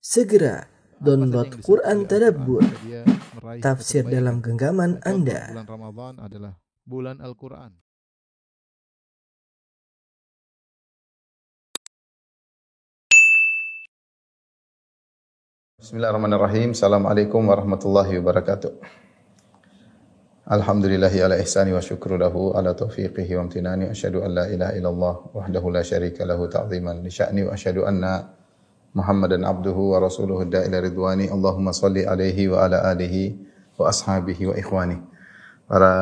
Segera download Quran Tadabbur Tafsir dalam genggaman Anda. Bulan Ramadan adalah bulan Al-Quran. Bismillahirrahmanirrahim. Assalamualaikum warahmatullahi wabarakatuh. Alhamdulillahi ala ihsani wa syukru lahu ala taufiqihi wa amtinani. Asyhadu an la ilaha illallah wahdahu la syarika lahu ta'ziman li sya'ni wa asyhadu anna Muhammadan abduhu wa rasuluhu da'ila ridwani. Allahumma salli alaihi wa ala alihi wa ashabihi wa ikhwani. Para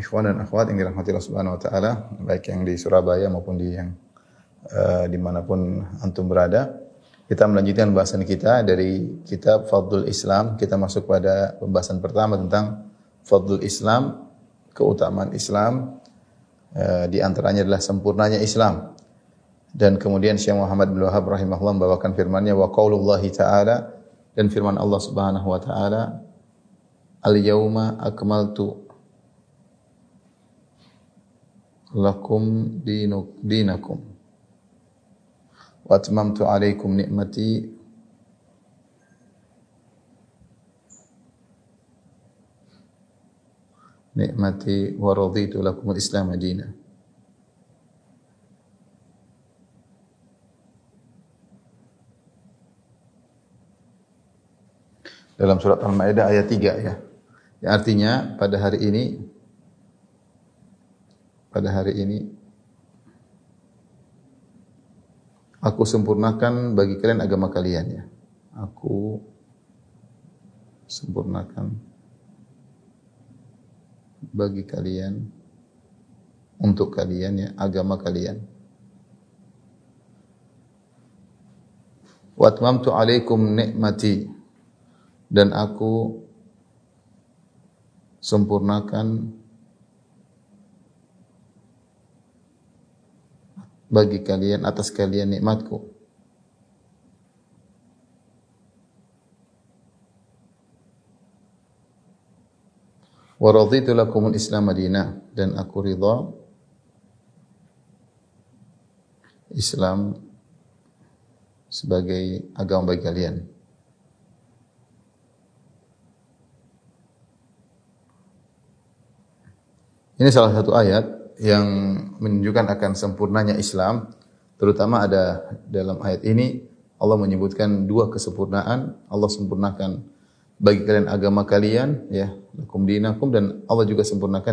ikhwan dan akhwat yang dirahmati Allah subhanahu wa ta'ala, baik yang di Surabaya maupun di yang dimanapun antum berada. Kita melanjutkan pembahasan kita dari kitab Fadhlul Islam. Kita masuk pada pembahasan pertama tentang Fadhlul Islam, keutamaan Islam, di antaranya adalah sempurnanya Islam. Dan kemudian Syekh Muhammad bin Abdul Wahhab rahimahullah membawakan firman-Nya wa qaulullahi ta'ala, dan firman Allah Subhanahu wa taala, al-yauma akmaltu lakum dinakum wa atmamtu alaikum ni'mati wa raditu lakumul islam dinan. Dalam surat Al-Ma'idah ayat 3 ya. Yang artinya pada hari ini Aku sempurnakan bagi kalian agama kalian ya. Aku sempurnakan bagi kalian, untuk kalian ya, agama kalian. Wa atmamtu alaikum nikmati, dan aku sempurnakan bagi kalian, atas kalian nikmatku. Wa raditu lakumul Islam madinah, dan aku ridha Islam sebagai agama bagi kalian. Ini salah satu ayat yang menunjukkan akan sempurnanya Islam, terutama ada dalam ayat ini Allah menyebutkan dua kesempurnaan. Allah sempurnakan bagi kalian agama kalian ya, lakum dinakum, dan Allah juga sempurnakan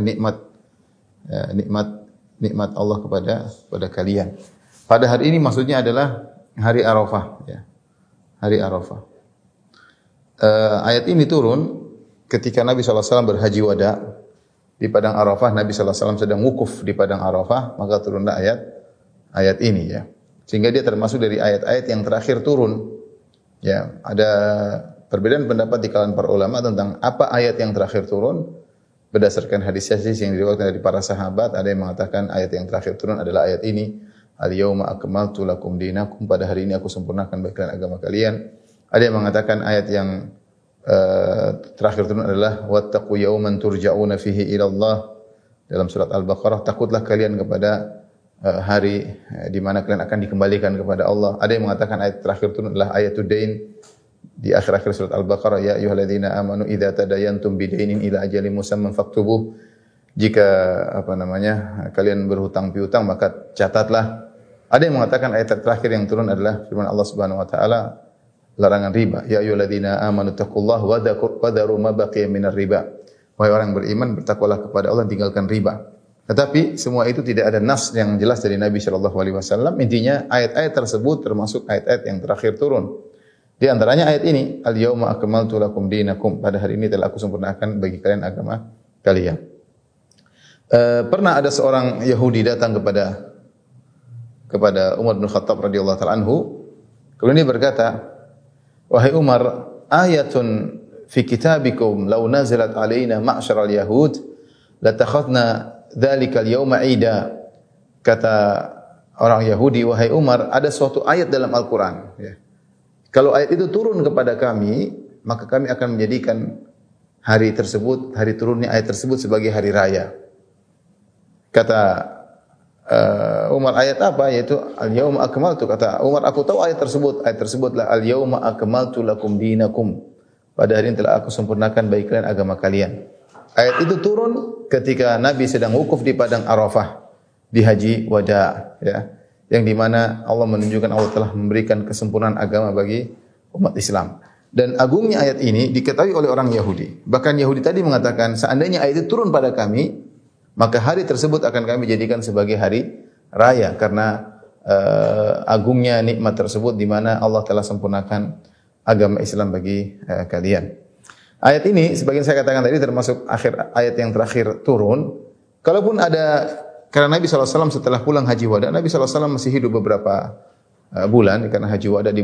nikmat Allah kepada kalian. Pada hari ini maksudnya adalah hari Arafah ya. Hari Arafah. Ayat ini turun ketika Nabi sallallahu alaihi wasallam berhaji wada. Di Padang Arafah, Nabi SAW sedang wukuf di Padang Arafah, maka turunlah ayat ini ya. Sehingga dia termasuk dari ayat-ayat yang terakhir turun. Ya, ada perbedaan pendapat di kalangan para ulama tentang apa ayat yang terakhir turun berdasarkan hadis-hadis yang diriwayatkan dari para sahabat. Ada yang mengatakan ayat yang terakhir turun adalah ayat ini, al-yauma akmaltu lakum dinakum, pada hari ini aku sempurnakan bagi kalian agama kalian. Ada yang mengatakan ayat yang terakhir turun adalah wattaqu yawman turja'una fihi ila Allah, dalam surat Al-Baqarah, takutlah kalian kepada hari di mana kalian akan dikembalikan kepada Allah. Ada yang mengatakan ayat terakhir turun adalah ayatud dain di akhir-akhir surat Al-Baqarah, ya ayyuhalladzina amanu idza tadayantum bidainin ila ajalin musamman faktubuh, jika kalian berhutang piutang maka catatlah. Ada yang mengatakan ayat terakhir yang turun adalah firman Allah Subhanahu wa taala, larangan riba. Ya ayyuhalladzina amanu taqullaha wa dharu ma baqiya minar riba. Wahai orang beriman, bertakwalah kepada Allah, tinggalkan riba. Tetapi semua itu tidak ada nas yang jelas dari Nabi sallallahu alaihi wasallam. Intinya ayat-ayat tersebut termasuk ayat-ayat yang terakhir turun. Di antaranya ayat ini, al-yauma akmaltu lakum dinakum, pada hari ini telah aku sempurnakan bagi kalian agama kalian. Pernah ada seorang Yahudi datang kepada Umar bin Khattab radhiyallahu ta'ala anhu. Kemudian dia berkata, wahai Umar, ayatun fi kitabikum law nazalat alaina ma'syaral yahud latakhadna dzalikal yawma 'ida. Kata orang Yahudi, wahai Umar, ada suatu ayat dalam Al-Qur'an ya. Kalau ayat itu turun kepada kami, maka kami akan menjadikan hari tersebut, hari turunnya ayat tersebut sebagai hari raya. Kata Umar ayat apa? Yaitu al-yauma akmaltu, kata Umar aku tahu ayat tersebut. Ayat tersebutlah al-yauma akmaltu lakum dinakum. Pada hari ini telah aku sempurnakan bagi kalian agama kalian. Ayat itu turun ketika Nabi sedang wukuf di padang Arafah di Haji Wada, ya. Yang di mana Allah menunjukkan Allah telah memberikan kesempurnaan agama bagi umat Islam. Dan agungnya ayat ini diketahui oleh orang Yahudi. Bahkan Yahudi tadi mengatakan, seandainya ayat itu turun pada kami, maka hari tersebut akan kami jadikan sebagai hari raya, karena agungnya nikmat tersebut di mana Allah telah sempurnakan agama Islam bagi kalian. Ayat ini sebagian saya katakan tadi termasuk akhir ayat yang terakhir turun. Kalaupun ada, karena Nabi SAW setelah pulang Haji Wada, Nabi SAW masih hidup beberapa bulan, karena Haji Wada di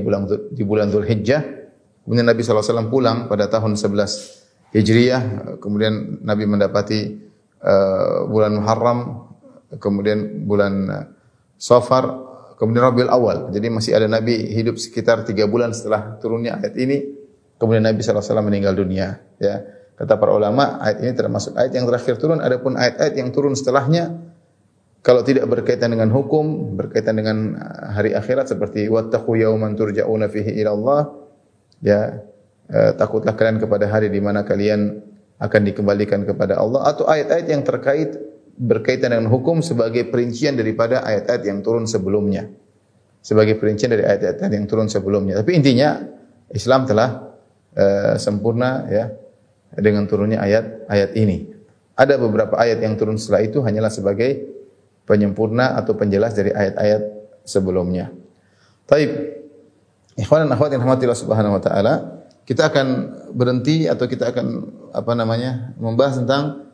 bulan Zulhijjah. Kemudian Nabi SAW pulang pada tahun 11 Hijriah, kemudian Nabi mendapati bulan Muharram, kemudian bulan Safar, kemudian Rabiul Awal. Jadi masih ada Nabi hidup sekitar 3 bulan setelah turunnya ayat ini. Kemudian Nabi sallallahu alaihi wasallam meninggal dunia, ya. Kata para ulama, ayat ini termasuk ayat yang terakhir turun. Adapun ayat-ayat yang turun setelahnya kalau tidak berkaitan dengan hukum, berkaitan dengan hari akhirat, seperti wattaqu yauman turja'una fihi ila Allah, ya, takutlah kalian kepada hari di mana kalian akan dikembalikan kepada Allah, atau ayat-ayat yang terkait berkaitan dengan hukum sebagai perincian daripada ayat-ayat yang turun sebelumnya. Sebagai perincian dari ayat-ayat yang turun sebelumnya. Tapi intinya Islam telah sempurna, ya, dengan turunnya ayat-ayat ini. Ada beberapa ayat yang turun setelah itu hanyalah sebagai penyempurna atau penjelas dari ayat-ayat sebelumnya. Taib. Ikhwan dan akhwat yang rahmatillah subhanahu wa ta'ala, kita akan berhenti atau kita akan membahas tentang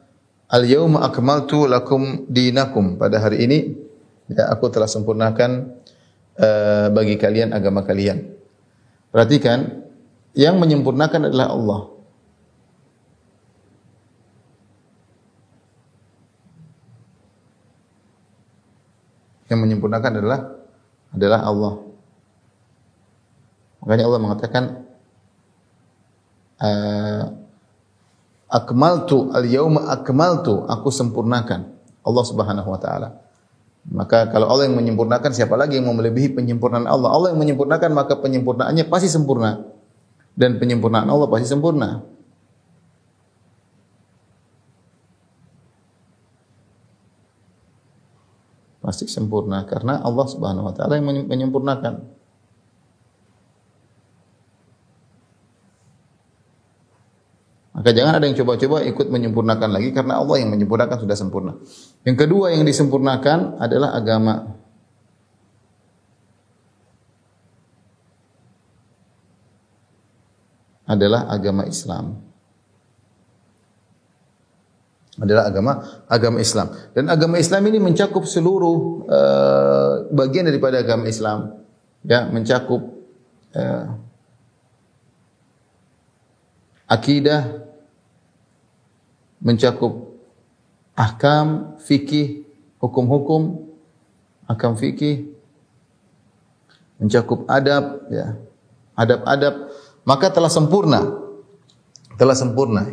al-yauma akmaltu lakum dinakum. Pada hari ini, ya, aku telah sempurnakan bagi kalian agama kalian. Perhatikan, yang menyempurnakan adalah Allah. Yang menyempurnakan adalah Allah. Makanya Allah mengatakan akmaltu al-yauma akmaltu, aku sempurnakan, Allah Subhanahu wa taala. Maka kalau Allah yang menyempurnakan, siapa lagi yang mau melebihi penyempurnaan Allah? Allah yang menyempurnakan, maka penyempurnaannya pasti sempurna. Dan penyempurnaan Allah pasti sempurna. Pasti sempurna karena Allah Subhanahu wa taala yang menyempurnakan. Maka jangan ada yang coba-coba ikut menyempurnakan lagi, karena Allah yang menyempurnakan sudah sempurna. Yang kedua yang disempurnakan adalah agama. Adalah agama Islam. Adalah agama Islam. Dan agama Islam ini mencakup seluruh bagian daripada agama Islam. Ya, mencakup akidah, mencakup ahkam, fikih, hukum-hukum, ahkam fikih, mencakup adab, ya, adab-adab. Maka telah sempurna.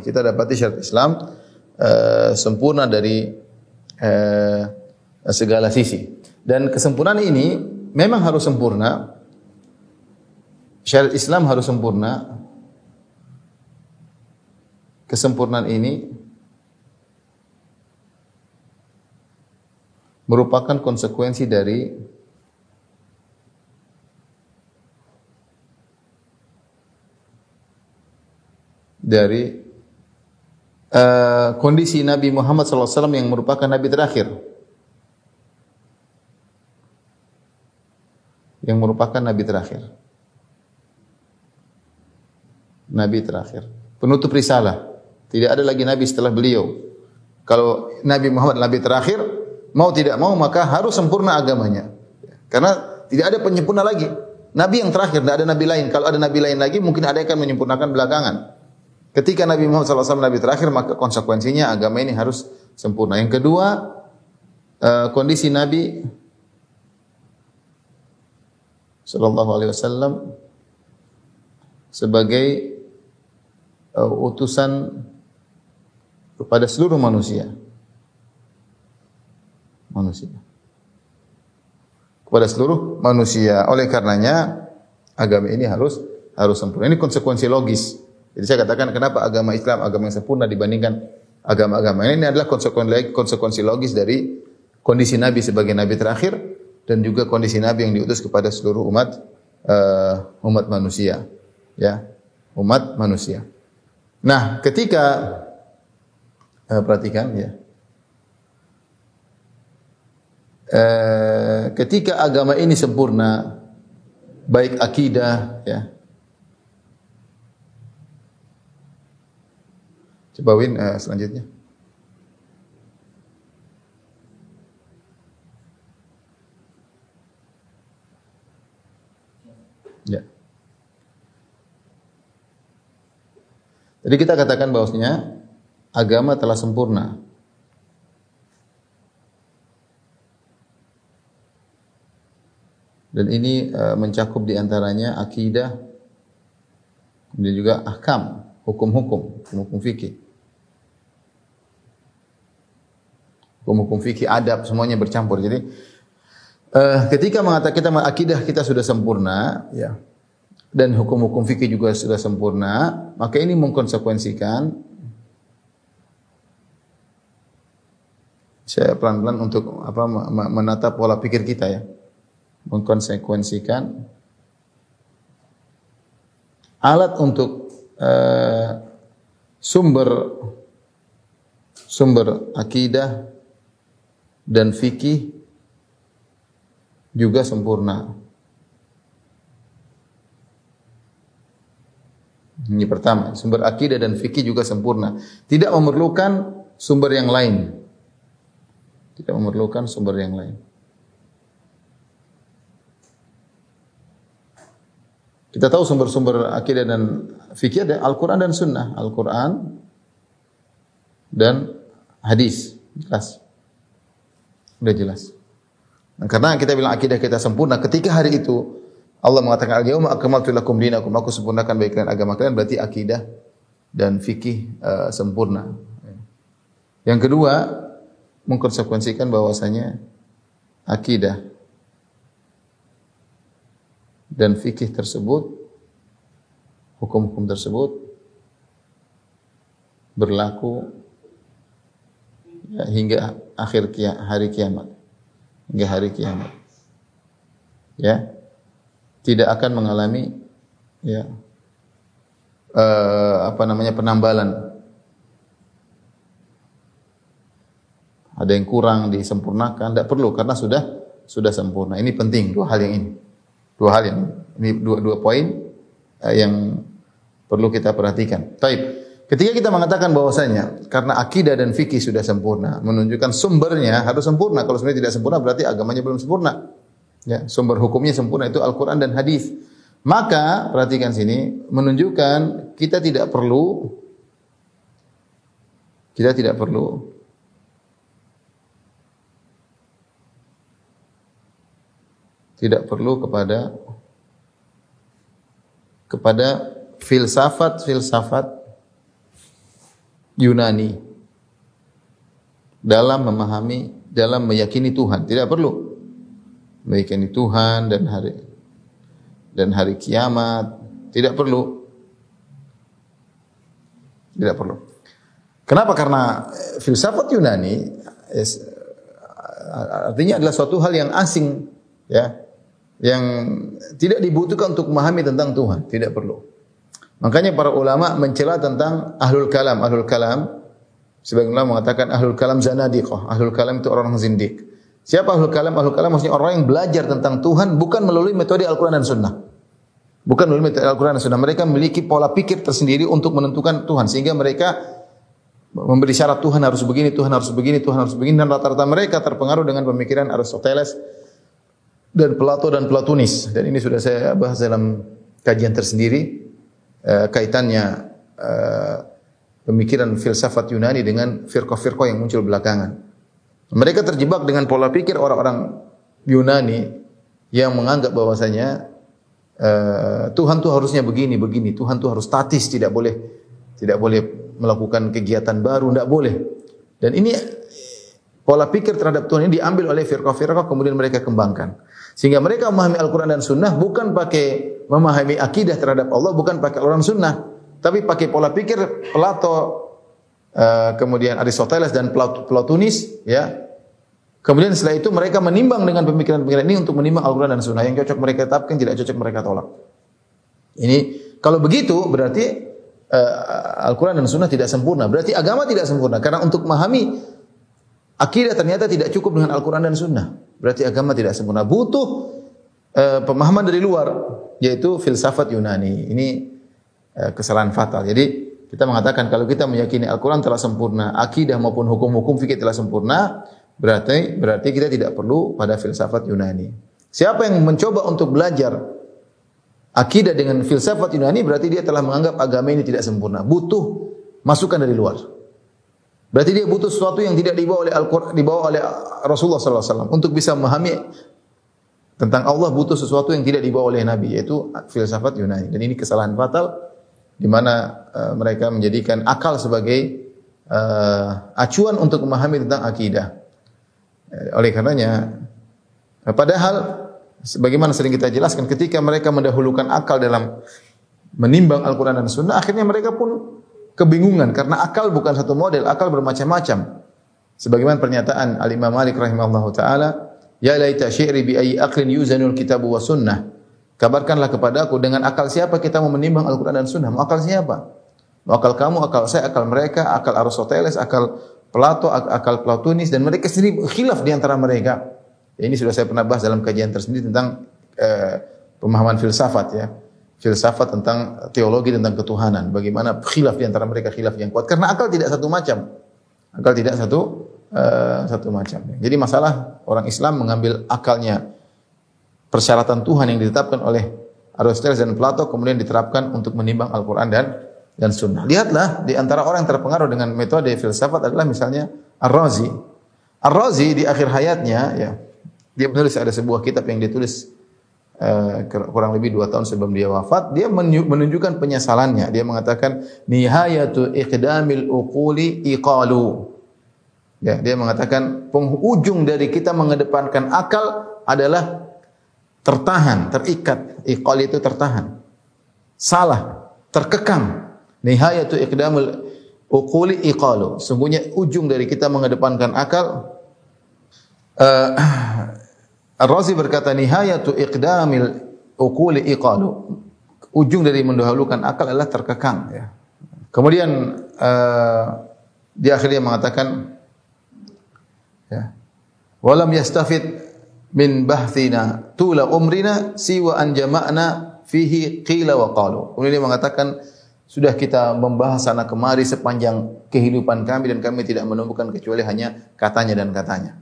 Kita dapati syarat Islam sempurna dari segala sisi. Dan kesempurnaan ini memang harus sempurna. Syarat Islam harus sempurna. Kesempurnaan ini merupakan konsekuensi dari kondisi Nabi Muhammad SAW yang merupakan Nabi terakhir, penutup risalah. Tidak ada lagi Nabi setelah beliau. Kalau Nabi Muhammad Nabi terakhir, mau tidak mau maka harus sempurna agamanya. Karena tidak ada penyempurna lagi. Nabi yang terakhir, tidak ada Nabi lain. Kalau ada Nabi lain lagi, mungkin ada yang akan menyempurnakan belakangan. Ketika Nabi Muhammad SAW Nabi terakhir, maka konsekuensinya agama ini harus sempurna. Yang kedua, kondisi Nabi SAW sebagai utusan kepada seluruh manusia. kepada seluruh manusia. Oleh karenanya agama ini harus sempurna. Ini konsekuensi logis. Jadi saya katakan kenapa agama Islam agama yang sempurna dibandingkan agama-agama lain. Ini adalah konsekuensi logis dari kondisi Nabi sebagai Nabi terakhir dan juga kondisi Nabi yang diutus kepada seluruh umat manusia. Ya, umat manusia. Nah, ketika perhatikan ya. Ketika agama ini sempurna baik akidah ya. Coba Win selanjutnya. Ya. Jadi kita katakan bahwasanya agama telah sempurna. Dan ini mencakup diantaranya akidah, kemudian juga ahkam, hukum-hukum fikih. Hukum-hukum fikih, adab, semuanya bercampur. Jadi ketika mengatakan akidah kita sudah sempurna, ya, dan hukum-hukum fikih juga sudah sempurna, maka ini mengkonsekuensikan. Saya pelan-pelan untuk menata pola pikir kita ya, mengkonsekuensikan alat untuk sumber akidah dan fikih juga sempurna. Ini pertama, sumber akidah dan fikih juga sempurna. Tidak memerlukan sumber yang lain. Tidak memerlukan sumber yang lain. Kita tahu sumber-sumber akidah dan fikih ada Al-Quran dan Sunnah. Al-Quran dan hadis. Jelas. Sudah jelas. Nah, karena kita bilang akidah kita sempurna, ketika hari itu Allah mengatakan al-yauma akmaltu lakum dinakum, aku sempurnakan bagi kalian agama kalian, berarti akidah dan fikih sempurna. Yang kedua, mengkonsekuensikan bahwasanya akidah dan fikih tersebut, hukum-hukum tersebut berlaku ya, hingga akhir hari kiamat, hingga hari kiamat. Ya, tidak akan mengalami ya penambalan. Ada yang kurang disempurnakan, tidak perlu karena sudah sempurna. Ini penting dua hal yang ini. Dua poin yang perlu kita perhatikan. Baik. Ketika kita mengatakan bahwasanya karena akidah dan fikih sudah sempurna, menunjukkan sumbernya harus sempurna. Kalau sumbernya tidak sempurna berarti agamanya belum sempurna. Ya, sumber hukumnya sempurna itu Al-Qur'an dan hadis. Maka perhatikan sini menunjukkan kita tidak perlu kepada filsafat Yunani dalam memahami, dalam meyakini Tuhan. Tidak perlu meyakini Tuhan dan hari kiamat. Tidak perlu. Kenapa? Karena filsafat Yunani artinya adalah suatu hal yang asing, ya, yang tidak dibutuhkan untuk memahami tentang Tuhan, tidak perlu. Makanya para ulama mencela tentang ahlul kalam. Ahlul kalam sebagian ulama mengatakan ahlul kalam zanadiqah. Ahlul kalam itu orang zindik. Siapa ahlul kalam? Ahlul kalam maksudnya orang yang belajar tentang Tuhan bukan melalui metode Al-Qur'an dan Sunnah. Bukan melalui metode Al-Qur'an dan Sunnah. Mereka memiliki pola pikir tersendiri untuk menentukan Tuhan, sehingga mereka memberi syarat Tuhan harus begini, Tuhan harus begini, Tuhan harus begini, dan rata-rata mereka terpengaruh dengan pemikiran Aristoteles dan Plato dan Platonis. Dan ini sudah saya bahas dalam kajian tersendiri kaitannya pemikiran filsafat Yunani dengan firqah-firqah yang muncul belakangan. Mereka terjebak dengan pola pikir orang-orang Yunani yang menganggap bahwasanya Tuhan itu harusnya begini, Tuhan itu harus statis, tidak boleh melakukan kegiatan baru, tidak boleh. Dan ini pola pikir terhadap Tuhan ini diambil oleh firqah-firqah, kemudian mereka kembangkan. Sehingga mereka memahami Al-Quran dan Sunnah bukan pakai memahami akidah terhadap Allah, bukan pakai Al-Quran Sunnah, tapi pakai pola pikir Plato, kemudian Aristoteles dan Platonis, ya. Kemudian setelah itu mereka menimbang dengan pemikiran-pemikiran ini untuk menimbang Al-Quran dan Sunnah. Yang cocok mereka tetapkan, tidak cocok mereka tolak. Ini kalau begitu berarti Al-Quran dan Sunnah tidak sempurna. Berarti agama tidak sempurna. Karena untuk memahami akidah ternyata tidak cukup dengan Al-Quran dan Sunnah. Berarti agama tidak sempurna. Butuh pemahaman dari luar, yaitu filsafat Yunani. Ini kesalahan fatal. Jadi kita mengatakan kalau kita meyakini Al-Quran telah sempurna, akidah maupun hukum-hukum fikih telah sempurna, berarti kita tidak perlu pada filsafat Yunani. Siapa yang mencoba untuk belajar akidah dengan filsafat Yunani, berarti dia telah menganggap agama ini tidak sempurna. Butuh masukan dari luar. Berarti dia butuh sesuatu yang tidak dibawa oleh Al-Quran, dibawa oleh Rasulullah sallallahu alaihi wasallam. Untuk bisa memahami tentang Allah butuh sesuatu yang tidak dibawa oleh Nabi, yaitu filsafat Yunani. Dan ini kesalahan fatal di mana mereka menjadikan akal sebagai acuan untuk memahami tentang akidah. Oleh karenanya, padahal sebagaimana sering kita jelaskan, ketika mereka mendahulukan akal dalam menimbang Al-Quran dan Sunnah, akhirnya mereka pun kebingungan, karena akal bukan satu model, akal bermacam-macam. Sebagaimana pernyataan Al-Imam Malik rahimahullahu taala, ya laita syi'ri bi ayyi aqlin yuzanul kitabu wa sunnah. Kabarkanlah kepadaku dengan akal siapa kita mau menimbang Al-Quran dan Sunnah? Mau akal siapa? Mau akal kamu, akal saya, akal mereka, akal Aristoteles, akal Plato, akal Platonis, dan mereka sendiri khilaf di antara mereka. Ini sudah saya pernah bahas dalam kajian tersendiri tentang pemahaman filsafat, ya. Filsafat tentang teologi, tentang ketuhanan. Bagaimana khilaf di antara mereka, khilaf yang kuat. Karena akal tidak satu macam. Akal tidak satu macam. Jadi masalah orang Islam mengambil akalnya persyaratan Tuhan yang ditetapkan oleh Aristoteles dan Plato, kemudian diterapkan untuk menimbang Al-Quran dan Sunnah. Lihatlah, di antara orang yang terpengaruh dengan metode filsafat adalah misalnya Ar-Razi. Ar-Razi di akhir hayatnya, ya, dia menulis ada sebuah kitab yang ditulis kurang lebih 2 tahun sebelum dia wafat. Dia menunjukkan penyesalannya. Dia mengatakan Nihayatu ikdamil ukuli iqalu. Ya, dia mengatakan penghujung dari kita mengedepankan akal adalah tertahan, terikat. Iqal itu tertahan, salah, terkekang. Nihayatu ikdamil ukuli iqalu. Sungguhnya ujung dari kita mengedepankan akal, Ar-Razi berkata nihayatu iqdamil uquli iqalu. Ujung dari mendahulukan akal adalah terkekang, ya. Kemudian di akhirnya mengatakan, ya, walam yastafid min bahthina tula umrina siwa an jama'na fihi qila wa qalu. Kemudian dia mengatakan sudah kita membahas sana kemari sepanjang kehidupan kami dan kami tidak menemukan kecuali hanya katanya dan katanya.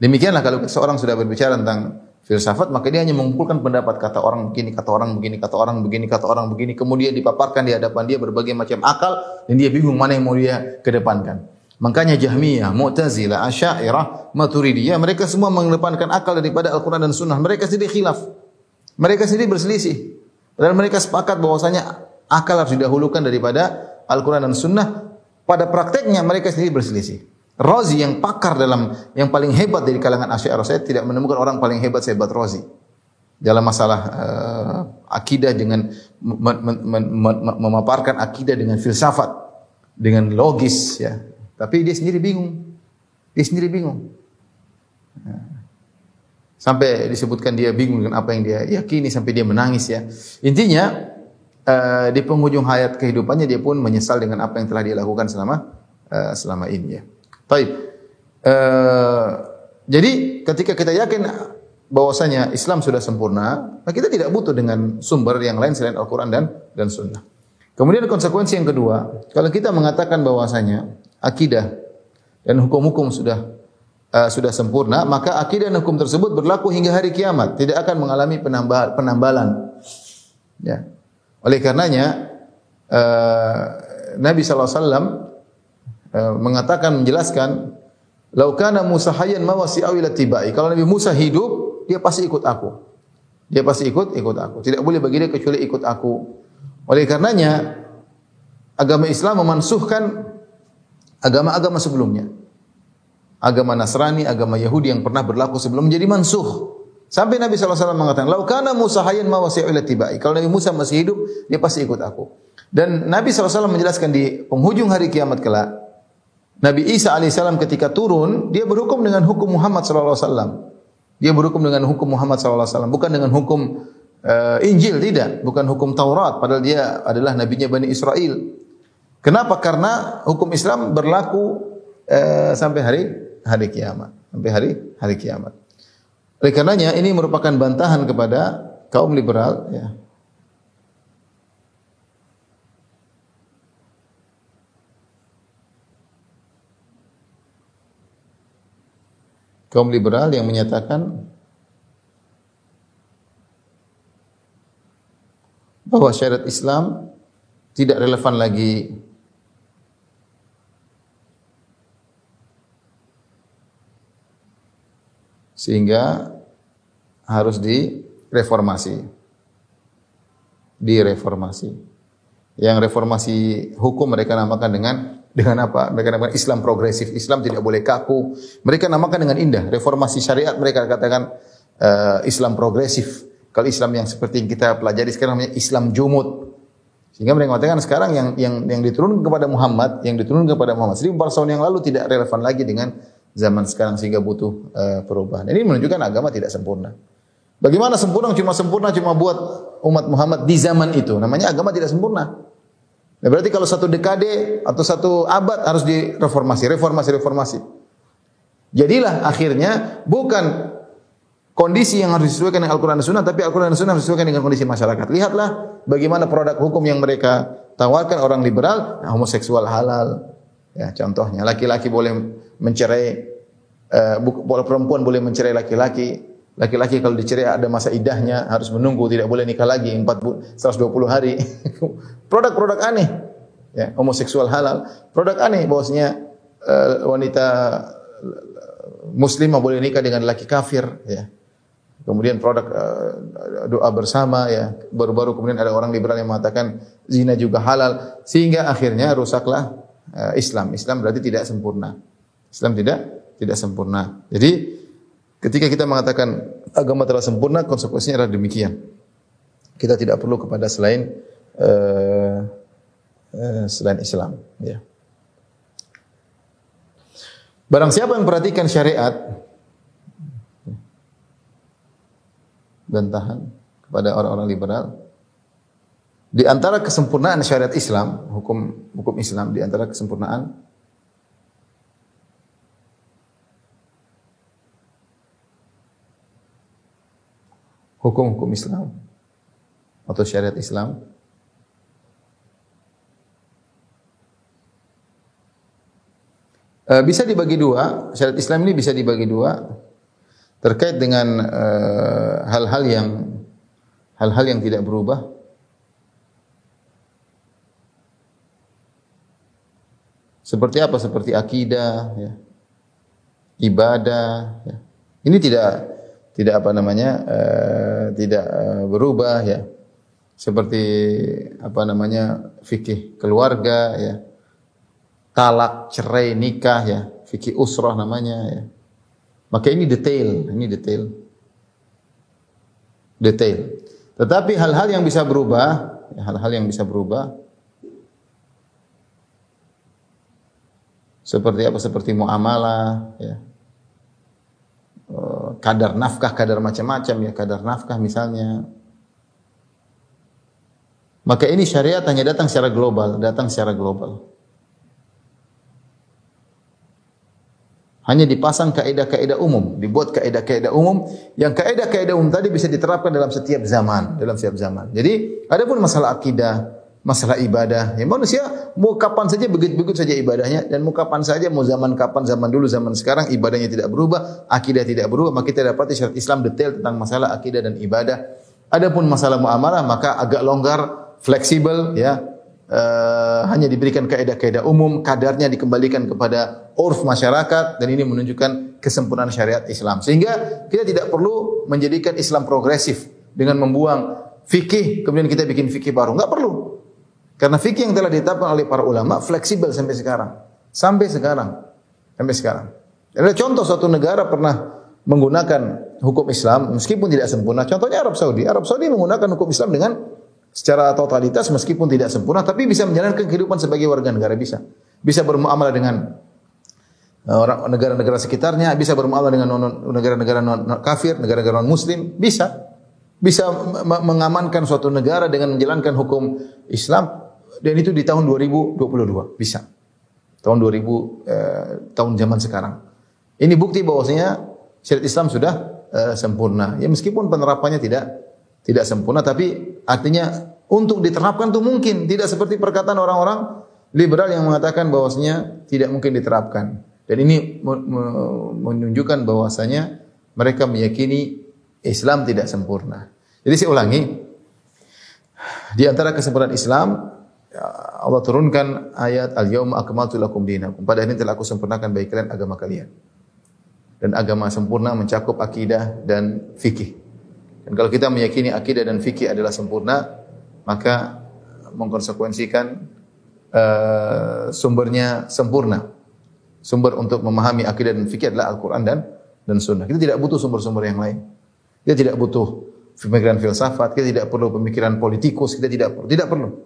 Demikianlah kalau seorang sudah berbicara tentang filsafat, maka dia hanya mengumpulkan pendapat, kata orang begini, kata orang begini, kata orang begini, kata orang begini, kemudian dipaparkan di hadapan dia berbagai macam akal dan dia bingung mana yang mau dia kedepankan. Makanya Jahmiyah, Mu'tazilah, Asy'ariyah, Maturidiyah, mereka semua mengedepankan akal daripada Al-Quran dan Sunnah. Mereka sendiri khilaf, mereka sendiri berselisih. Padahal mereka sepakat bahwasanya akal harus didahulukan daripada Al-Quran dan Sunnah. Pada prakteknya mereka sendiri berselisih. Razi yang pakar dalam, yang paling hebat dari kalangan Asy'ari, saya tidak menemukan orang paling hebat sehebat Razi dalam masalah akidah dengan memaparkan akidah dengan filsafat, dengan logis, ya. Tapi dia sendiri bingung. Sampai disebutkan dia bingung dengan apa yang dia yakini, sampai dia menangis, ya. Intinya di penghujung hayat kehidupannya dia pun menyesal dengan apa yang telah dia lakukan selama ini, ya. Baik. Jadi ketika kita yakin bahwasanya Islam sudah sempurna, maka kita tidak butuh dengan sumber yang lain selain Al-Quran dan Sunnah. Kemudian konsekuensi yang kedua, kalau kita mengatakan bahwasanya akidah dan hukum-hukum sudah sempurna, maka akidah dan hukum tersebut berlaku hingga hari kiamat, tidak akan mengalami penambalan. Ya. Oleh karenanya Nabi sallallahu alaihi wasallam mengatakan, menjelaskan, "Lau kana Musa hayyan ma wasi'a ila tibai." Kalau Nabi Musa hidup, dia pasti ikut aku. Dia pasti ikut aku. Tidak boleh bagi dia kecuali ikut aku. Oleh karenanya agama Islam memansuhkan agama-agama sebelumnya. Agama Nasrani, agama Yahudi yang pernah berlaku sebelum menjadi mansuh. Sampai Nabi SAW mengatakan, "Lau kana Musa hayyan ma wasi'u ila tibai." Kalau Nabi Musa masih hidup, dia pasti ikut aku. Dan Nabi SAW menjelaskan di penghujung hari kiamat kelak, Nabi Isa alaihissalam ketika turun, dia berhukum dengan hukum Muhammad SAW. Dia berhukum dengan hukum Muhammad SAW, bukan dengan hukum Injil, tidak, bukan hukum Taurat. Padahal dia adalah nabinya Bani Israel. Kenapa? Karena hukum Islam berlaku sampai hari kiamat, sampai hari kiamat. Oleh karenanya ini merupakan bantahan kepada kaum liberal. Ya. Kaum liberal yang menyatakan bahwa syariat Islam tidak relevan lagi sehingga harus direformasi. Direformasi. Yang reformasi hukum mereka namakan dengan apa? Mereka namakan Islam progresif, Islam tidak boleh kaku. Mereka namakan dengan indah. Reformasi syariat mereka katakan Islam progresif. Kalau Islam yang seperti yang kita pelajari sekarang namanya Islam jumud. Sehingga mereka mengatakan sekarang yang diturunkan kepada Muhammad, yang diturunkan kepada Muhammad 1400 tahun yang lalu tidak relevan lagi dengan zaman sekarang sehingga butuh perubahan. Ini menunjukkan agama tidak sempurna. Bagaimana sempurna cuma buat umat Muhammad di zaman itu. Namanya agama tidak sempurna. Nah, berarti kalau satu dekade atau satu abad harus direformasi, reformasi. Jadilah akhirnya bukan kondisi yang harus disesuaikan dengan Al-Quran dan Sunnah, tapi Al-Quran dan Sunnah harus disesuaikan dengan kondisi masyarakat. Lihatlah bagaimana produk hukum yang mereka tawarkan orang liberal, nah, homoseksual halal, ya contohnya. Laki-laki boleh mencerai, perempuan boleh mencerai laki-laki. Laki-laki kalau dicerai ada masa idahnya, harus menunggu, tidak boleh nikah lagi 120 hari. Produk-produk aneh, ya, homoseksual halal. Produk aneh bahwasanya wanita muslimah boleh nikah dengan laki kafir, ya. Kemudian produk doa bersama, ya. Baru-baru kemudian ada orang liberal yang mengatakan zina juga halal, sehingga akhirnya rusaklah Islam. Islam berarti tidak sempurna. Islam tidak sempurna. Jadi ketika kita mengatakan agama telah sempurna, konsekuensinya adalah demikian. Kita tidak perlu kepada selain Islam. Ya. Barang siapa yang perhatikan syariat, bantahan kepada orang-orang liberal, di antara kesempurnaan syariat Islam, hukum Islam, di antara kesempurnaan hukum-hukum Islam atau syariat Islam bisa dibagi dua. Syariat Islam ini bisa dibagi dua terkait dengan hal-hal yang tidak berubah seperti apa, seperti akidah, ya, ibadah, ya. Ini tidak berubah, ya, seperti fikih keluarga, ya, talak, cerai, nikah, ya, fikih usrah namanya, ya. Maka ini detail. Tetapi hal-hal yang bisa berubah seperti apa, seperti muamalah, ya, kadar nafkah, kadar macam-macam, ya, kadar nafkah misalnya. Maka ini syariat hanya datang secara global. Hanya dipasang kaidah-kaidah umum, dibuat kaidah-kaidah umum, yang kaidah-kaidah umum tadi bisa diterapkan dalam setiap zaman. Jadi, adapun masalah akidah, masalah ibadah, ya, manusia mau kapan saja begitu saja ibadahnya, dan mau kapan saja, mau zaman kapan, zaman dulu, zaman sekarang, ibadahnya tidak berubah, akidah tidak berubah. Maka kita dapat syariat Islam detail tentang masalah akidah dan ibadah. Adapun masalah muamalah maka agak longgar, fleksibel, ya. Hanya diberikan kaedah-kaedah umum, kadarnya dikembalikan kepada urf masyarakat, dan ini menunjukkan kesempurnaan syariat Islam. Sehingga kita tidak perlu menjadikan Islam progresif dengan membuang fikih, kemudian kita bikin fikih baru. Enggak perlu. Karena fikih yang telah ditetapkan oleh para ulama fleksibel sampai sekarang. Ada contoh suatu negara pernah menggunakan hukum Islam meskipun tidak sempurna. Contohnya Arab Saudi. Arab Saudi menggunakan hukum Islam dengan secara totalitas meskipun tidak sempurna, tapi bisa menjalankan kehidupan sebagai warga negara, bisa. Bisa bermuamalah dengan negara-negara sekitarnya, bisa bermuamalah dengan negara-negara non-kafir, negara-negara non-muslim, bisa. Bisa mengamankan suatu negara dengan menjalankan hukum Islam, dan itu di tahun 2022 bisa. Tahun 2000 tahun zaman sekarang. Ini bukti bahwasanya syariat Islam sudah sempurna. Ya meskipun penerapannya tidak sempurna, tapi artinya untuk diterapkan itu mungkin, tidak seperti perkataan orang-orang liberal yang mengatakan bahwasanya tidak mungkin diterapkan. Dan ini menunjukkan bahwasanya mereka meyakini Islam tidak sempurna. Jadi saya ulangi, di antara kesempurnaan Islam, Allah turunkan ayat Al-Yauma akmaltu lakum dinakum. Pada hari ini telah aku sempurnakan bagi kalian agama kalian. Dan agama sempurna mencakup akidah dan fikih. Dan kalau kita meyakini akidah dan fikih adalah sempurna, maka mengkonsekuensikan sumbernya sempurna. Sumber untuk memahami akidah dan fikih adalah Al-Quran dan Sunnah. Kita tidak butuh sumber-sumber yang lain. Kita tidak butuh pemikiran filsafat, kita tidak perlu pemikiran politikus, kita tidak perlu.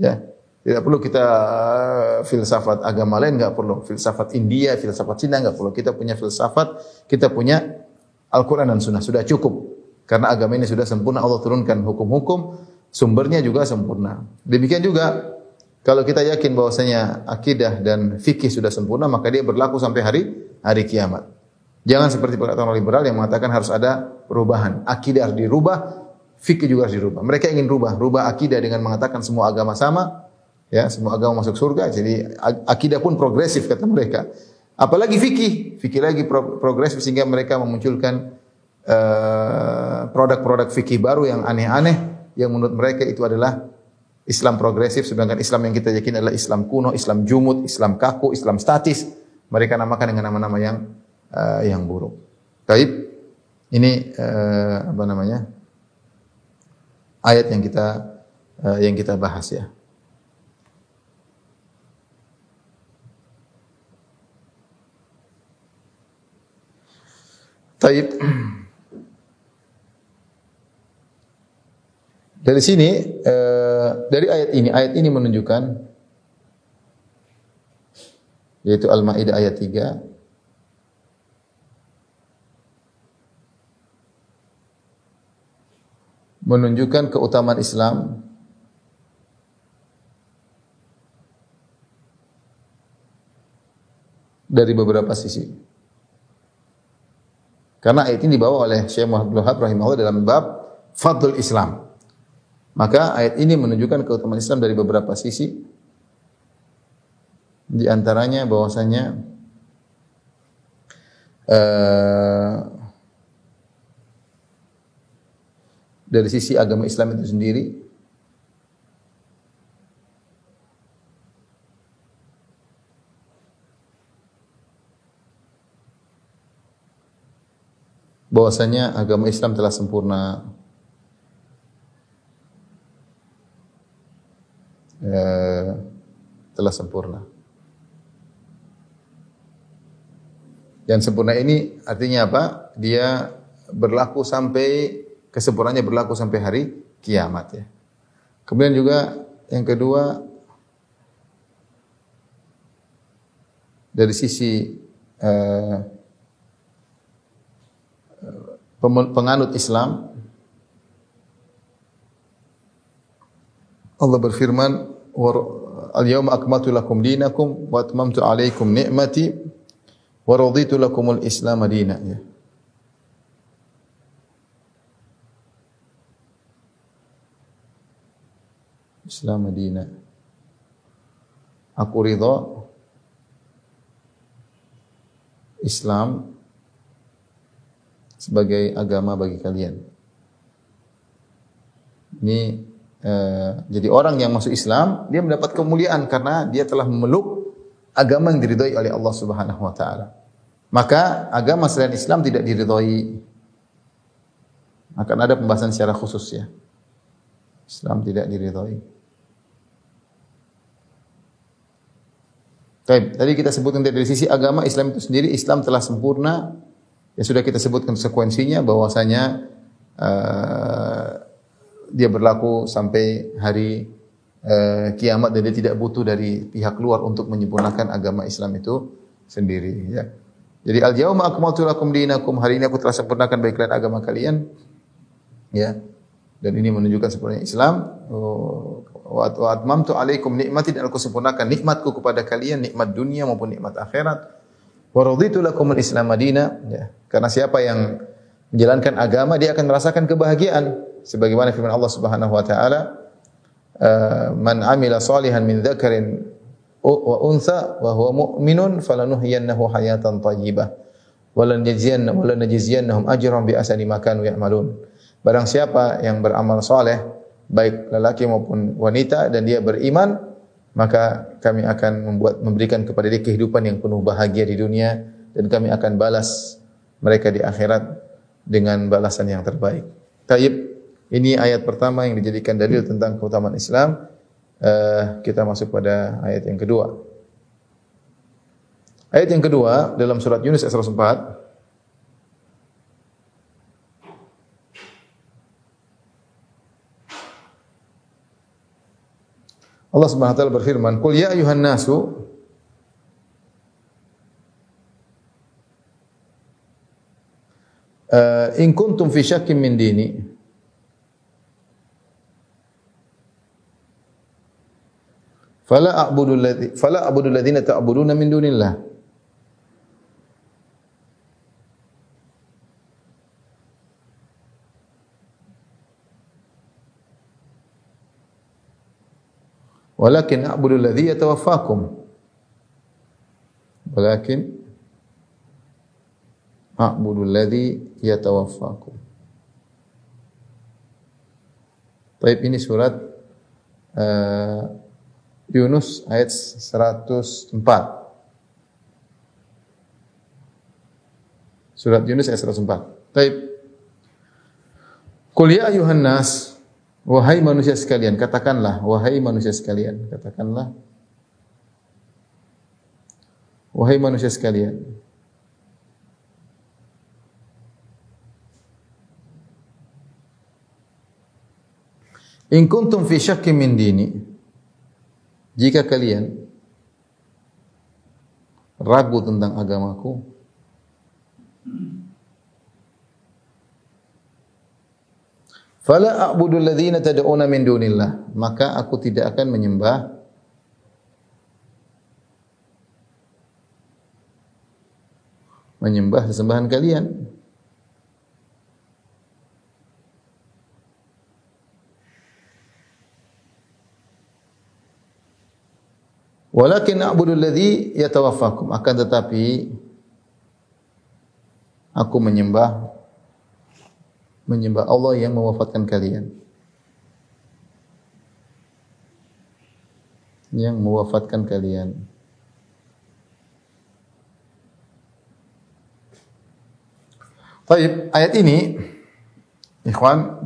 Ya. Tidak perlu kita filsafat agama lain, enggak perlu. Filsafat India, filsafat Cina enggak perlu. Kita punya filsafat, kita punya Al-Quran dan Sunnah, sudah cukup. Karena agama ini sudah sempurna, Allah turunkan hukum-hukum, sumbernya juga sempurna. Demikian juga kalau kita yakin bahwasanya akidah dan fikih sudah sempurna, maka dia berlaku sampai hari kiamat. Jangan seperti perkataan liberal yang mengatakan harus ada perubahan. Akidah harus dirubah, fikih juga harus dirubah. Mereka ingin rubah akidah dengan mengatakan semua agama sama, ya, semua agama masuk surga. Jadi akidah pun progresif kata mereka. Apalagi fikih lagi progresif sehingga mereka memunculkan produk-produk fikih baru yang aneh-aneh yang menurut mereka itu adalah Islam progresif, sedangkan Islam yang kita yakini adalah Islam kuno, Islam jumud, Islam kaku, Islam statis. Mereka namakan dengan nama-nama yang buruk. Baik. Ini ayat yang kita bahas ya. Baik. Dari sini, dari ayat ini menunjukkan, yaitu Al-Ma'idah ayat 3. Menunjukkan keutamaan Islam dari beberapa sisi. Karena ayat ini dibawa oleh Syekh Muhammad bin Abdul Wahhab rahimahullah dalam bab Fadhlul Islam. Maka ayat ini menunjukkan keutamaan Islam dari beberapa sisi. Di antaranya bahwasanya dari sisi agama Islam itu sendiri, bahwasanya agama Islam telah sempurna. Telah sempurna. Dan sempurna ini artinya apa? Dia berlaku sampai kesempurnaannya berlaku sampai hari kiamat ya. Kemudian juga yang kedua, dari sisi penganut Islam, Allah berfirman, "Al-yawma akmaltu lakum dinakum wa atmamtu 'alaikum ni'mati wa raditu lakumul Islam dinan." Ya. Islam dinan. Aku ridha Islam sebagai agama bagi kalian. Ini jadi orang yang masuk Islam, dia mendapat kemuliaan karena dia telah memeluk agama yang diridhai oleh Allah Subhanahu wa taala. Maka agama selain Islam tidak diridhai. Akan ada pembahasan secara khusus ya. Islam tidak diridhai. Baik, tadi kita sebutkan dari sisi agama Islam itu sendiri, Islam telah sempurna Ya sudah kita sebut konsekuensinya bahwasanya dia berlaku sampai hari kiamat dan dia tidak butuh dari pihak luar untuk menyempurnakan agama Islam itu sendiri. Ya. Jadi al-yauma akmaltu lakum dinakum, hari ini aku telah sempurnakan bagi kalian agama kalian. Ya. Dan ini menunjukkan sempurna Islam. Wa atmamtu alaikum nikmati, dan aku sempurnakan nikmatku kepada kalian, nikmat dunia maupun nikmat akhirat. Wa raditu lakum al-Islam madina, ya. Karena siapa yang menjalankan agama dia akan merasakan kebahagiaan sebagaimana firman Allah Subhanahu wa taala, man amila salihan min dzakarin wa untha wa huwa mu'minun falanuhyiyannahu hayatan thayyibah wa lanajziyannahum ajran bi ahsani ma kanu ya'malun. Barang siapa yang beramal saleh baik lelaki maupun wanita dan dia beriman, maka kami akan memberikan kepada dia kehidupan yang penuh bahagia di dunia, dan kami akan balas mereka di akhirat dengan balasan yang terbaik. Taib. Ini ayat pertama yang dijadikan dalil tentang keutamaan Islam. Kita masuk pada ayat yang kedua. Ayat yang kedua dalam surat Yunus ayat 104. Allah Subhanahu wa taala berfirman, "Qul ya ayyuhan nasu" in kuntum fi syakkin min dini Fala a'budu alladhina ta'buduna min dunillah. Walakin a'budu alladhi yatawaffakum. Baik, ini surat Yunus ayat 104. Surat Yunus ayat 104. Baik. Qul ya ayyuhan nas, wahai manusia sekalian, katakanlah, wahai manusia sekalian. In kuntum fi syakkin min dini, jika kalian ragu tentang agamaku, fala a'budu alladhina tad'una min dunillah, maka aku tidak akan menyembah sesembahan kalian. Walakin a'budu alladhi yatawaffakum, akan tetapi aku menyembah Allah yang mewafatkan kalian. Baik, ayat ini ikhwan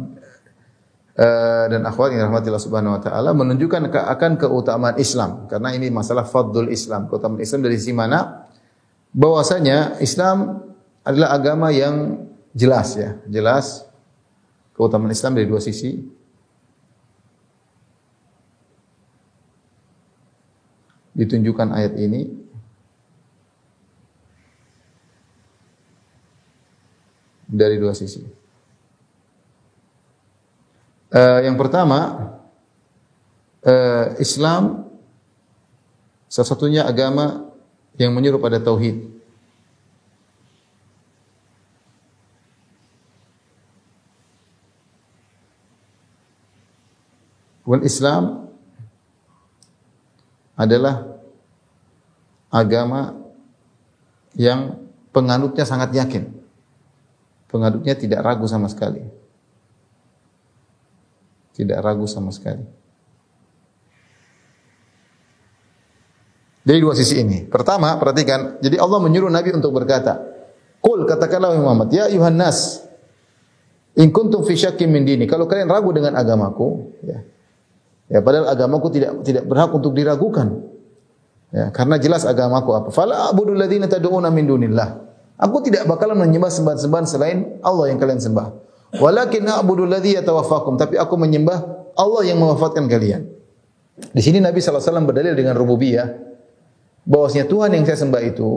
dan akhwat yang dirahmati Allah Subhanahu wa taala menunjukkan akan keutamaan Islam, karena ini masalah fadhlul Islam, keutamaan Islam dari sisi mana, bahwasanya Islam adalah agama yang jelas, ya, jelas keutamaan Islam dari dua sisi. Ditunjukkan ayat ini, dari dua sisi. Yang pertama, Islam salah satunya agama yang menyuruh pada tauhid. Wal Islam adalah agama yang penganutnya sangat yakin. Penganutnya tidak ragu sama sekali. Dari dua sisi ini. Pertama, perhatikan. Jadi Allah menyuruh Nabi untuk berkata, "Qul, katakanlah Muhammad, ya ayyuhan nas, in kuntum fi syakkin min dini." Kalau kalian ragu dengan agamaku, ya. Ya, padahal agamaku tidak berhak untuk diragukan. Ya, karena jelas agamaku apa? "Fala a'budu alladziina tad'uuna min dunillah." Aku tidak bakalan menyembah sembahan-sembahan selain Allah yang kalian sembah. Walakin a'budu alladzi yatawaffakum, tapi aku menyembah Allah yang mewafatkan kalian. Di sini Nabi sallallahu alaihi wasallam berdalil dengan rububiyah, bahwasanya Tuhan yang saya sembah itu,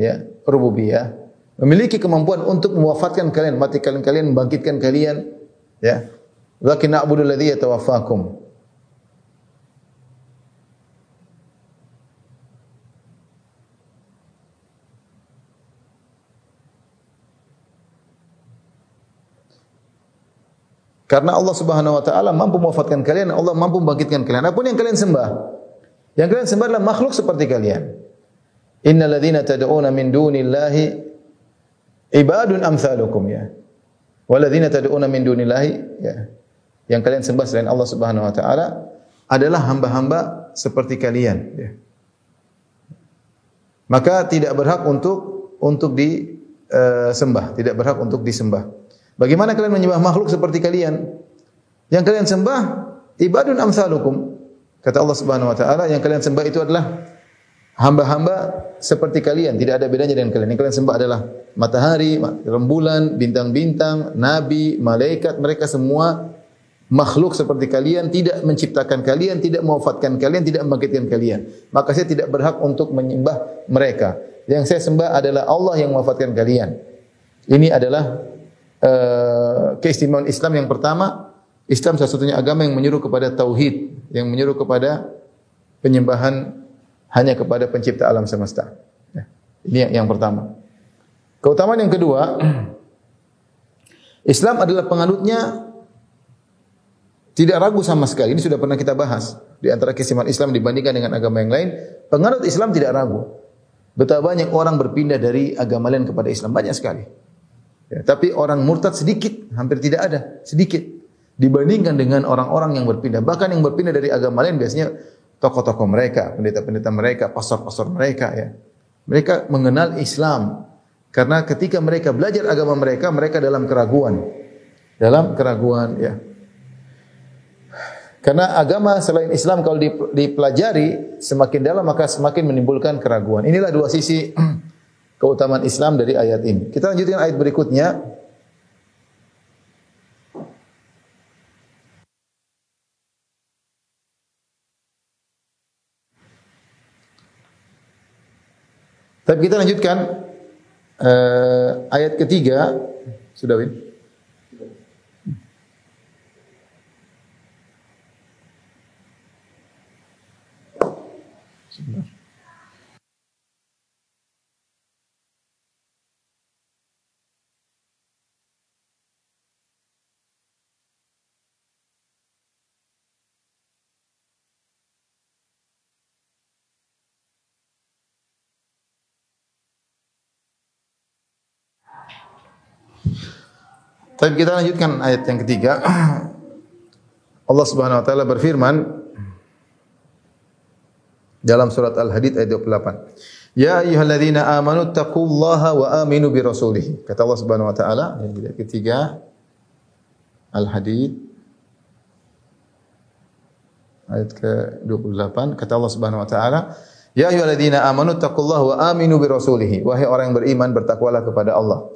ya, rububiyah, memiliki kemampuan untuk mewafatkan kalian, matikan kalian, membangkitkan kalian, ya. Walakin a'budu alladzi yatawaffakum. Karena Allah Subhanahu wa taala mampu mewafatkan kalian, Allah mampu membangkitkan kalian. Apapun yang kalian sembah, yang kalian sembah adalah makhluk seperti kalian. Innal ladzina tad'una min dunillahi ibadun amsalukum, ya. Walladzina tad'una min dunillahi, ya. Yang kalian sembah selain Allah Subhanahu wa taala adalah hamba-hamba seperti kalian, ya. Maka tidak berhak untuk disembah, tidak berhak untuk disembah. Bagaimana kalian menyembah makhluk seperti kalian? Yang kalian sembah ibadun amsalukum. Kata Allah Subhanahu wa taala, yang kalian sembah itu adalah hamba-hamba seperti kalian, tidak ada bedanya dengan kalian. Yang kalian sembah adalah matahari, rembulan, bintang-bintang, nabi, malaikat, mereka semua makhluk seperti kalian, tidak menciptakan kalian, tidak mewafatkan kalian, tidak membangkitkan kalian. Maka saya tidak berhak untuk menyembah mereka. Yang saya sembah adalah Allah yang mewafatkan kalian. Ini adalah keistimewaan Islam yang pertama. Islam satu-satunya agama yang menyuruh kepada tauhid, yang menyuruh kepada penyembahan hanya kepada pencipta alam semesta. Ini yang pertama. Keutamaan yang kedua, Islam adalah penganutnya tidak ragu sama sekali. Ini sudah pernah kita bahas. Di antara keistimewaan Islam dibandingkan dengan agama yang lain, penganut Islam tidak ragu. Betapa banyak orang berpindah dari agama lain kepada Islam, banyak sekali. Ya, tapi orang murtad sedikit, hampir tidak ada, sedikit. Dibandingkan dengan orang-orang yang berpindah. Bahkan yang berpindah dari agama lain biasanya tokoh-tokoh mereka, pendeta-pendeta mereka, pastor-pastor mereka, ya. Mereka mengenal Islam. Karena ketika mereka belajar agama mereka, mereka dalam keraguan. Dalam keraguan, ya. Karena agama selain Islam kalau dipelajari semakin dalam, maka semakin menimbulkan keraguan. Inilah dua sisi keutamaan Islam dari ayat ini. Kita lanjutkan ayat berikutnya. Tapi kita lanjutkan ayat ketiga. Sudah, Win? Sudah. Tapi kita lanjutkan ayat yang ketiga. Allah Subhanahu wa taala berfirman dalam surat Al-Hadid ayat 28. Ya ayyuhalladzina amanu taqullaha wa aminu bi rasulih. Kata Allah Subhanahu wa taala ayat ketiga Al-Hadid ayat ke-28. Kata Allah Subhanahu wa taala, ya ayyuhalladzina amanu taqullaha wa aminu bi rasulih. Wahai orang yang beriman, bertakwalah kepada Allah.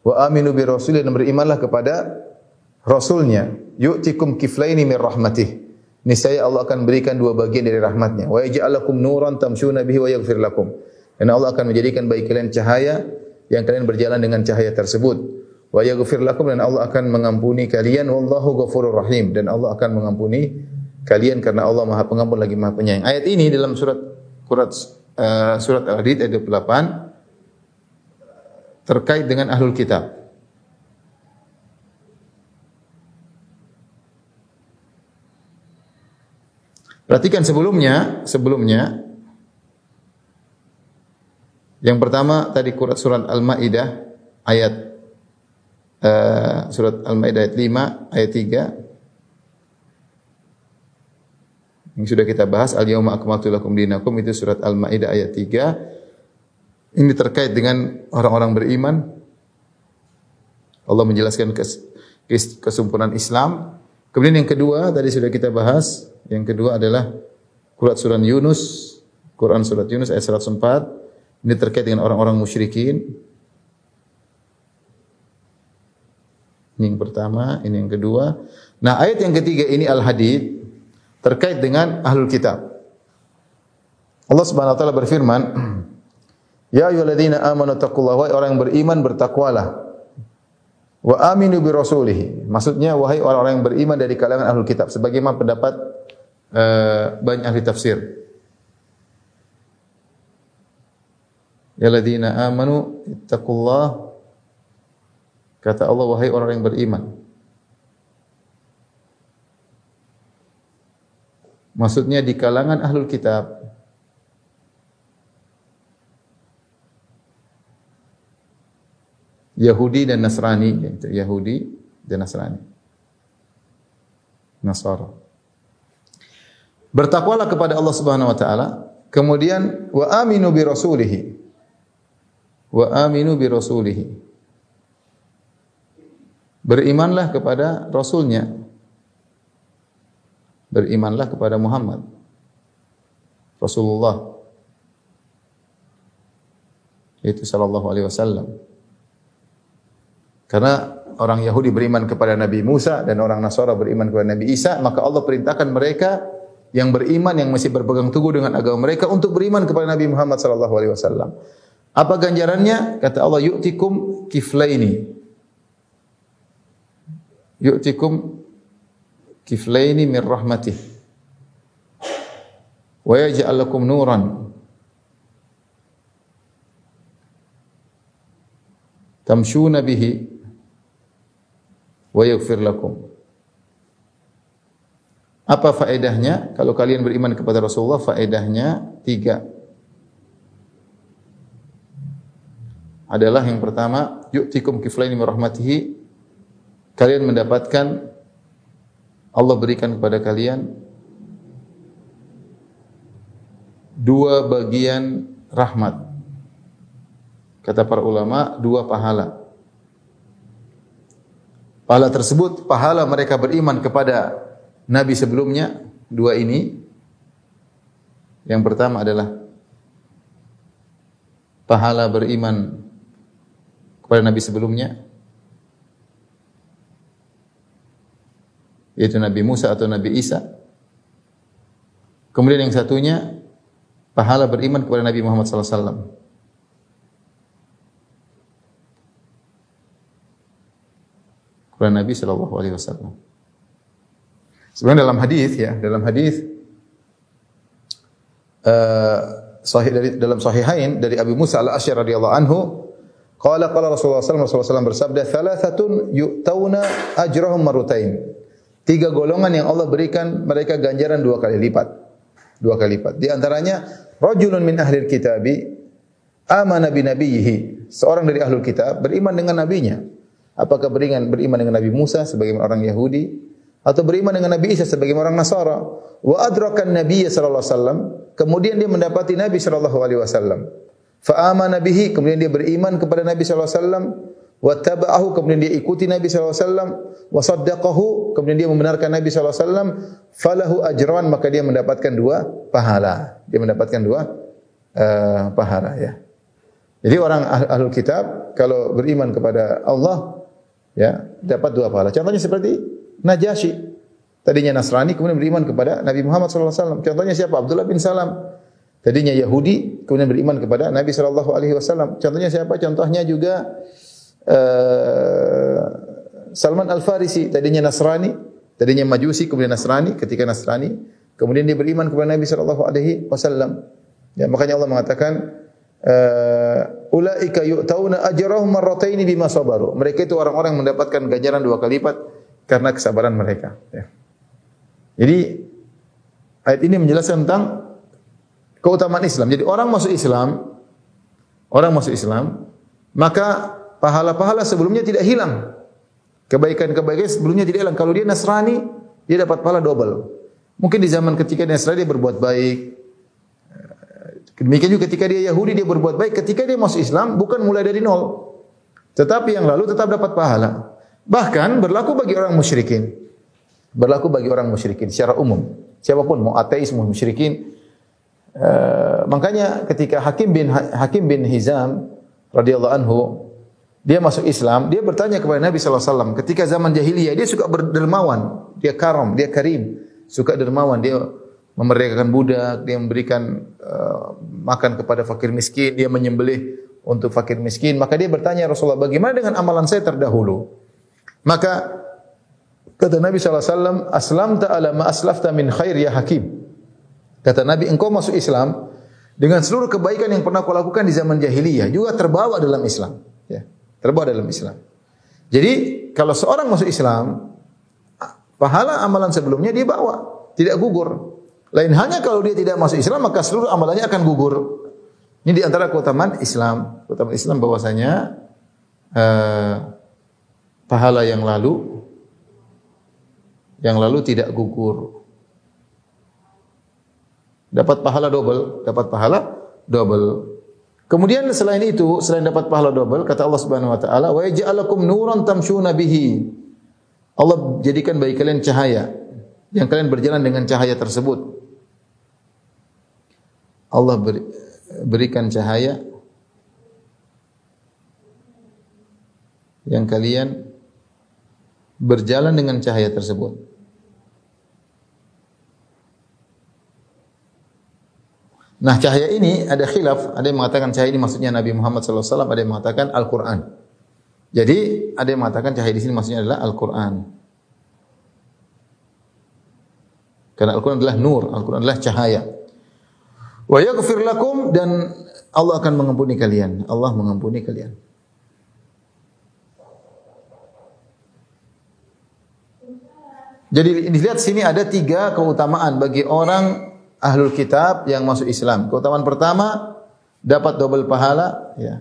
Wa aminu bi rasulih, dan berimanlah kepada rasulnya. Yu'tikum kiflaini min rahmatih. Niscaya Allah akan berikan dua bagian dari rahmatnya. Wa yaj'alakum nuran tamshuna bihi wa yaghfir lakum. Dan Allah akan menjadikan bagi kalian cahaya yang kalian berjalan dengan cahaya tersebut. Wa yaghfir lakum, dan Allah akan mengampuni kalian. Wallahu ghafurur rahim, dan Allah akan mengampuni kalian karena Allah Maha Pengampun lagi Maha Penyayang. Ayat ini dalam surat Al-Hadid ayat 28 terkait dengan Ahlul Kitab. Perhatikan sebelumnya yang pertama tadi surat Al-Ma'idah ayat surat Al-Ma'idah ayat 5 ayat 3 yang sudah kita bahas, al-yauma akmaltu lakum dinakum, itu surat Al-Ma'idah ayat 3. Ini terkait dengan orang-orang beriman. Allah menjelaskan kesempurnaan Islam. Kemudian yang kedua, tadi sudah kita bahas. Yang kedua adalah Quran surat Yunus ayat 104. Ini terkait dengan orang-orang musyrikin. Ini yang pertama, ini yang kedua. Nah, ayat yang ketiga ini Al-Hadid terkait dengan Ahlul Kitab. Allah Subhanahu wa taala berfirman, "Ya ayyuhalladzina amanu taqullaha, orang yang beriman bertakwalah. Wa aminu bi rasulih." Maksudnya wahai orang-orang yang beriman dari kalangan Ahlul Kitab, sebagaimana pendapat banyak ahli tafsir. Yalladzina amanu ittaqullah, kata Allah wahai orang yang beriman. Maksudnya di kalangan Ahlul Kitab. Yahudi dan Nasrani, yaitu Yahudi dan Nasrani. Nasara. Bertakwalah kepada Allah Subhanahu wa taala, kemudian wa aminu bi rasulihi. Wa aminu bi rasulihi. Berimanlah kepada Rasulnya. Berimanlah kepada Muhammad Rasulullah. Itu sallallahu alaihi wasallam. Karena orang Yahudi beriman kepada Nabi Musa dan orang Nasara beriman kepada Nabi Isa, maka Allah perintahkan mereka yang beriman, yang masih berpegang teguh dengan agama mereka, untuk beriman kepada Nabi Muhammad sallallahu alaihi wasallam. Apa ganjarannya? Kata Allah, yu'tikum kiflaini. Yu'tikum kiflaini min rahmatih. Wa yaj'al lakum nuran. Tamshuna bihi. Wa yaghfir lakum. Apa faedahnya? Kalau kalian beriman kepada Rasulullah, faedahnya tiga. Adalah yang pertama, yu'tikum kiflaini min rahmatihi, kalian mendapatkan, Allah berikan kepada kalian dua bagian rahmat. Kata para ulama, dua pahala. Pahala tersebut, pahala mereka beriman kepada Nabi sebelumnya, dua ini. Yang pertama adalah pahala beriman kepada Nabi sebelumnya, yaitu Nabi Musa atau Nabi Isa. Kemudian yang satunya, pahala beriman kepada Nabi Muhammad sallallahu alaihi wasallam. Kepada Nabi sallallahu alaihi wasallam. Sebenarnya dalam hadis ya, dalam hadis sahih dari dalam Sahihain dari Abu Musa Al-Ash'ar radhiyallahu anhu, qala qala Rasulullah sallallahu alaihi wasallam bersabda, "Thalathatun yu'tauna ajrahum marratain." Tiga golongan yang Allah berikan mereka ganjaran dua kali lipat. Dua kali lipat. Di antaranya, rajulun min ahlil kitabi amana bi nabiyhi. Seorang dari ahlul kitab beriman dengan nabinya. Apakah beriman dengan Nabi Musa sebagaimana orang Yahudi atau beriman dengan Nabi Isa sebagaimana orang Nasara? Wa adrakan nabiyya sallallahu alaihi wasallam, kemudian dia mendapati Nabi sallallahu alaihi wasallam. Fa amana bihi, kemudian dia beriman kepada Nabi sallallahu alaihi wasallam, wa taba'ahu, kemudian dia ikuti Nabi sallallahu alaihi wasallam, wa saddaqahu, kemudian dia membenarkan Nabi sallallahu alaihi wasallam, falahu ajran, maka dia mendapatkan dua pahala. Dia mendapatkan dua pahala ya. Jadi orang ahlul kitab kalau beriman kepada Allah ya dapat dua pahala. Contohnya seperti Najasyi, tadinya Nasrani kemudian beriman kepada Nabi Muhammad sallallahu alaihi wasallam. Contohnya siapa? Abdullah bin Salam. Tadinya Yahudi kemudian beriman kepada Nabi sallallahu alaihi wasallam. Contohnya siapa? Contohnya juga Salman Al-Farisi, tadinya Nasrani, tadinya Majusi kemudian Nasrani, ketika Nasrani kemudian dia beriman kepada Nabi sallallahu alaihi wasallam. Ya, makanya Allah mengatakan ulaika yu'tauna ajrahum marratain bima sabaru. Mereka itu orang-orang mendapatkan ganjaran dua kali lipat karena kesabaran mereka, ya. Jadi ayat ini menjelaskan tentang keutamaan Islam. Jadi orang masuk Islam, maka pahala-pahala sebelumnya tidak hilang. Kebaikan-kebaikan sebelumnya tidak hilang. Kalau dia Nasrani, dia dapat pahala double. Mungkin di zaman ketika dia Nasrani, dia berbuat baik. Demikian juga ketika dia Yahudi, dia berbuat baik. Ketika dia masuk Islam, bukan mulai dari nol. Tetapi yang lalu tetap dapat pahala. Bahkan berlaku bagi orang musyrikin. Berlaku bagi orang musyrikin secara umum. Siapapun, mau ateis, mau musyrikin. Makanya ketika Hakim bin Hizam radhiyallahu anhu Dia masuk Islam, dia bertanya kepada Nabi SAW. Ketika zaman jahiliyah, dia suka berdermawan. Dia karam, dia karim. Suka dermawan, dia memerdekakan budak, dia memberikan makan kepada fakir miskin, dia menyembelih untuk fakir miskin. Maka dia bertanya, Rasulullah, bagaimana dengan amalan saya terdahulu? Maka kata Nabi SAW, aslamta ala ma aslafta min khair ya hakim. Kata Nabi, engkau masuk Islam dengan seluruh kebaikan yang pernah kau lakukan di zaman jahiliyah, juga terbawa dalam Islam. Ya. Terbawa dalam Islam. Jadi kalau seorang masuk Islam, pahala amalan sebelumnya dia bawa, tidak gugur. Lain hanya kalau dia tidak masuk Islam, maka seluruh amalannya akan gugur. Ini di antara keutamaan Islam. Keutamaan Islam bahwasanya pahala yang lalu tidak gugur. Dapat pahala double. Kemudian selain itu, selain dapat pahala double, kata Allah Subhanahu wa taala, "Wa yaj'alakum nuran tamshuna bihi." Allah jadikan bagi kalian cahaya yang kalian berjalan dengan cahaya tersebut. Allah berikan cahaya yang kalian berjalan dengan cahaya tersebut. Nah, cahaya ini ada khilaf, ada yang mengatakan cahaya ini maksudnya Nabi Muhammad sallallahu alaihi wasallam, ada yang mengatakan Al-Qur'an. Jadi, ada yang mengatakan cahaya di sini maksudnya adalah Al-Qur'an. Karena Al-Qur'an adalah nur, Al-Qur'an adalah cahaya. Wa yaghfir lakum, dan Allah akan mengampuni kalian. Allah mengampuni kalian. Jadi dilihat sini ada tiga keutamaan bagi orang Ahlul Kitab yang masuk Islam. Keutamaan pertama, dapat double pahala. Ya.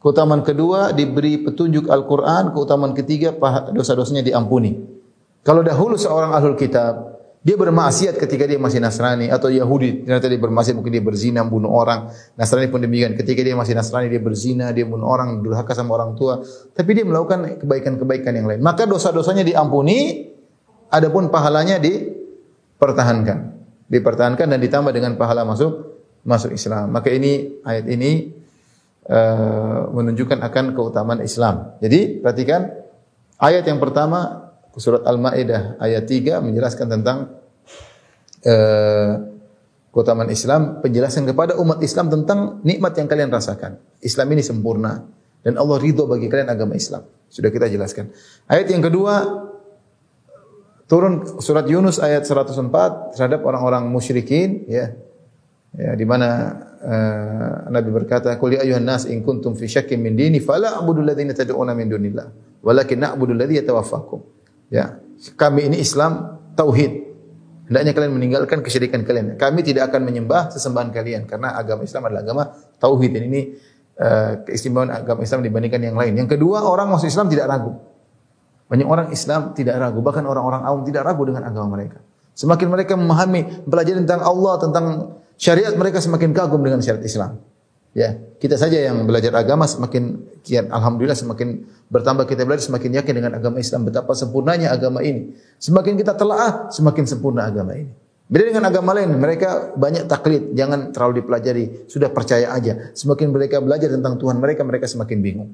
Keutamaan kedua, diberi petunjuk Al-Quran. Keutamaan ketiga, dosa-dosanya diampuni. Kalau dahulu seorang Ahlul Kitab, dia bermaksiat ketika dia masih Nasrani atau Yahudi. Ternyata dia bermaksiat, mungkin dia berzina, bunuh orang. Nasrani pun demikian. Ketika dia masih Nasrani, dia berzina, dia bunuh orang, durhaka sama orang tua. Tapi dia melakukan kebaikan-kebaikan yang lain. Maka dosa-dosanya diampuni, adapun pahalanya dipertahankan dan ditambah dengan pahala masuk Islam. Maka ini ayat ini menunjukkan akan keutamaan Islam. Jadi perhatikan ayat yang pertama surat Al-Ma'idah ayat 3 menjelaskan tentang keutamaan Islam, penjelasan kepada umat Islam tentang nikmat yang kalian rasakan. Islam ini sempurna dan Allah ridho bagi kalian agama Islam. Sudah kita jelaskan. Ayat yang kedua turun surat Yunus ayat 104 terhadap orang-orang musyrikin, ya di mana Nabi berkata, "Qul ya ayyuhan nas in kuntum fi syakkin min dini fala a'budu alladziina tad'uuna min dunillah walakin na'budu alladzi yatawaffakum." Ya, kami ini Islam tauhid. Hendaknya kalian meninggalkan kesyirikan kalian. Kami tidak akan menyembah sesembahan kalian karena agama Islam adalah agama tauhid. Dan ini keistimewaan agama Islam dibandingkan yang lain. Yang kedua, orang masuk Islam tidak ragu. Banyak orang Islam tidak ragu, bahkan orang-orang awam tidak ragu dengan agama mereka. Semakin mereka memahami, mempelajari tentang Allah, tentang syariat, mereka semakin kagum dengan syariat Islam. Ya, kita saja yang belajar agama semakin kian, alhamdulillah semakin bertambah kita belajar, semakin yakin dengan agama Islam betapa sempurnanya agama ini. Semakin kita telaah, semakin sempurna agama ini. Beda dengan agama lain, mereka banyak taklid, jangan terlalu dipelajari, sudah percaya aja. Semakin mereka belajar tentang Tuhan mereka semakin bingung.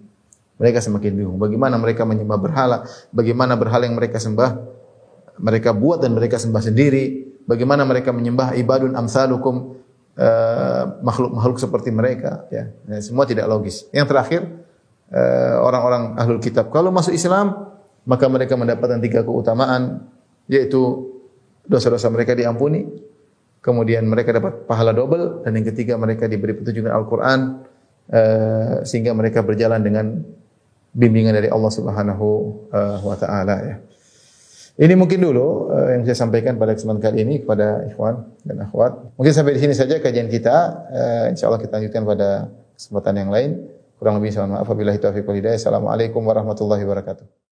Mereka semakin bingung. Bagaimana mereka menyembah berhala? Bagaimana berhala yang mereka sembah, mereka buat dan mereka sembah sendiri? Bagaimana mereka menyembah ibadun amsalukum, makhluk-makhluk seperti mereka? Ya, semua tidak logis. Yang terakhir, orang-orang Ahlul Kitab kalau masuk Islam, maka mereka mendapatkan tiga keutamaan, yaitu dosa-dosa mereka diampuni, kemudian mereka dapat pahala double, dan yang ketiga mereka diberi petunjuk Al-Quran, sehingga mereka berjalan dengan bimbingan dari Allah Subhanahu wa taala, ya. Ini mungkin dulu yang saya sampaikan pada kesempatan kali ini kepada ikhwan dan akhwat. Mungkin sampai di sini saja kajian kita. Insyaallah kita lanjutkan pada kesempatan yang lain. Kurang lebih mohon maaf. Wabillahi taufiq wal hidayah. Assalamualaikum warahmatullahi wabarakatuh.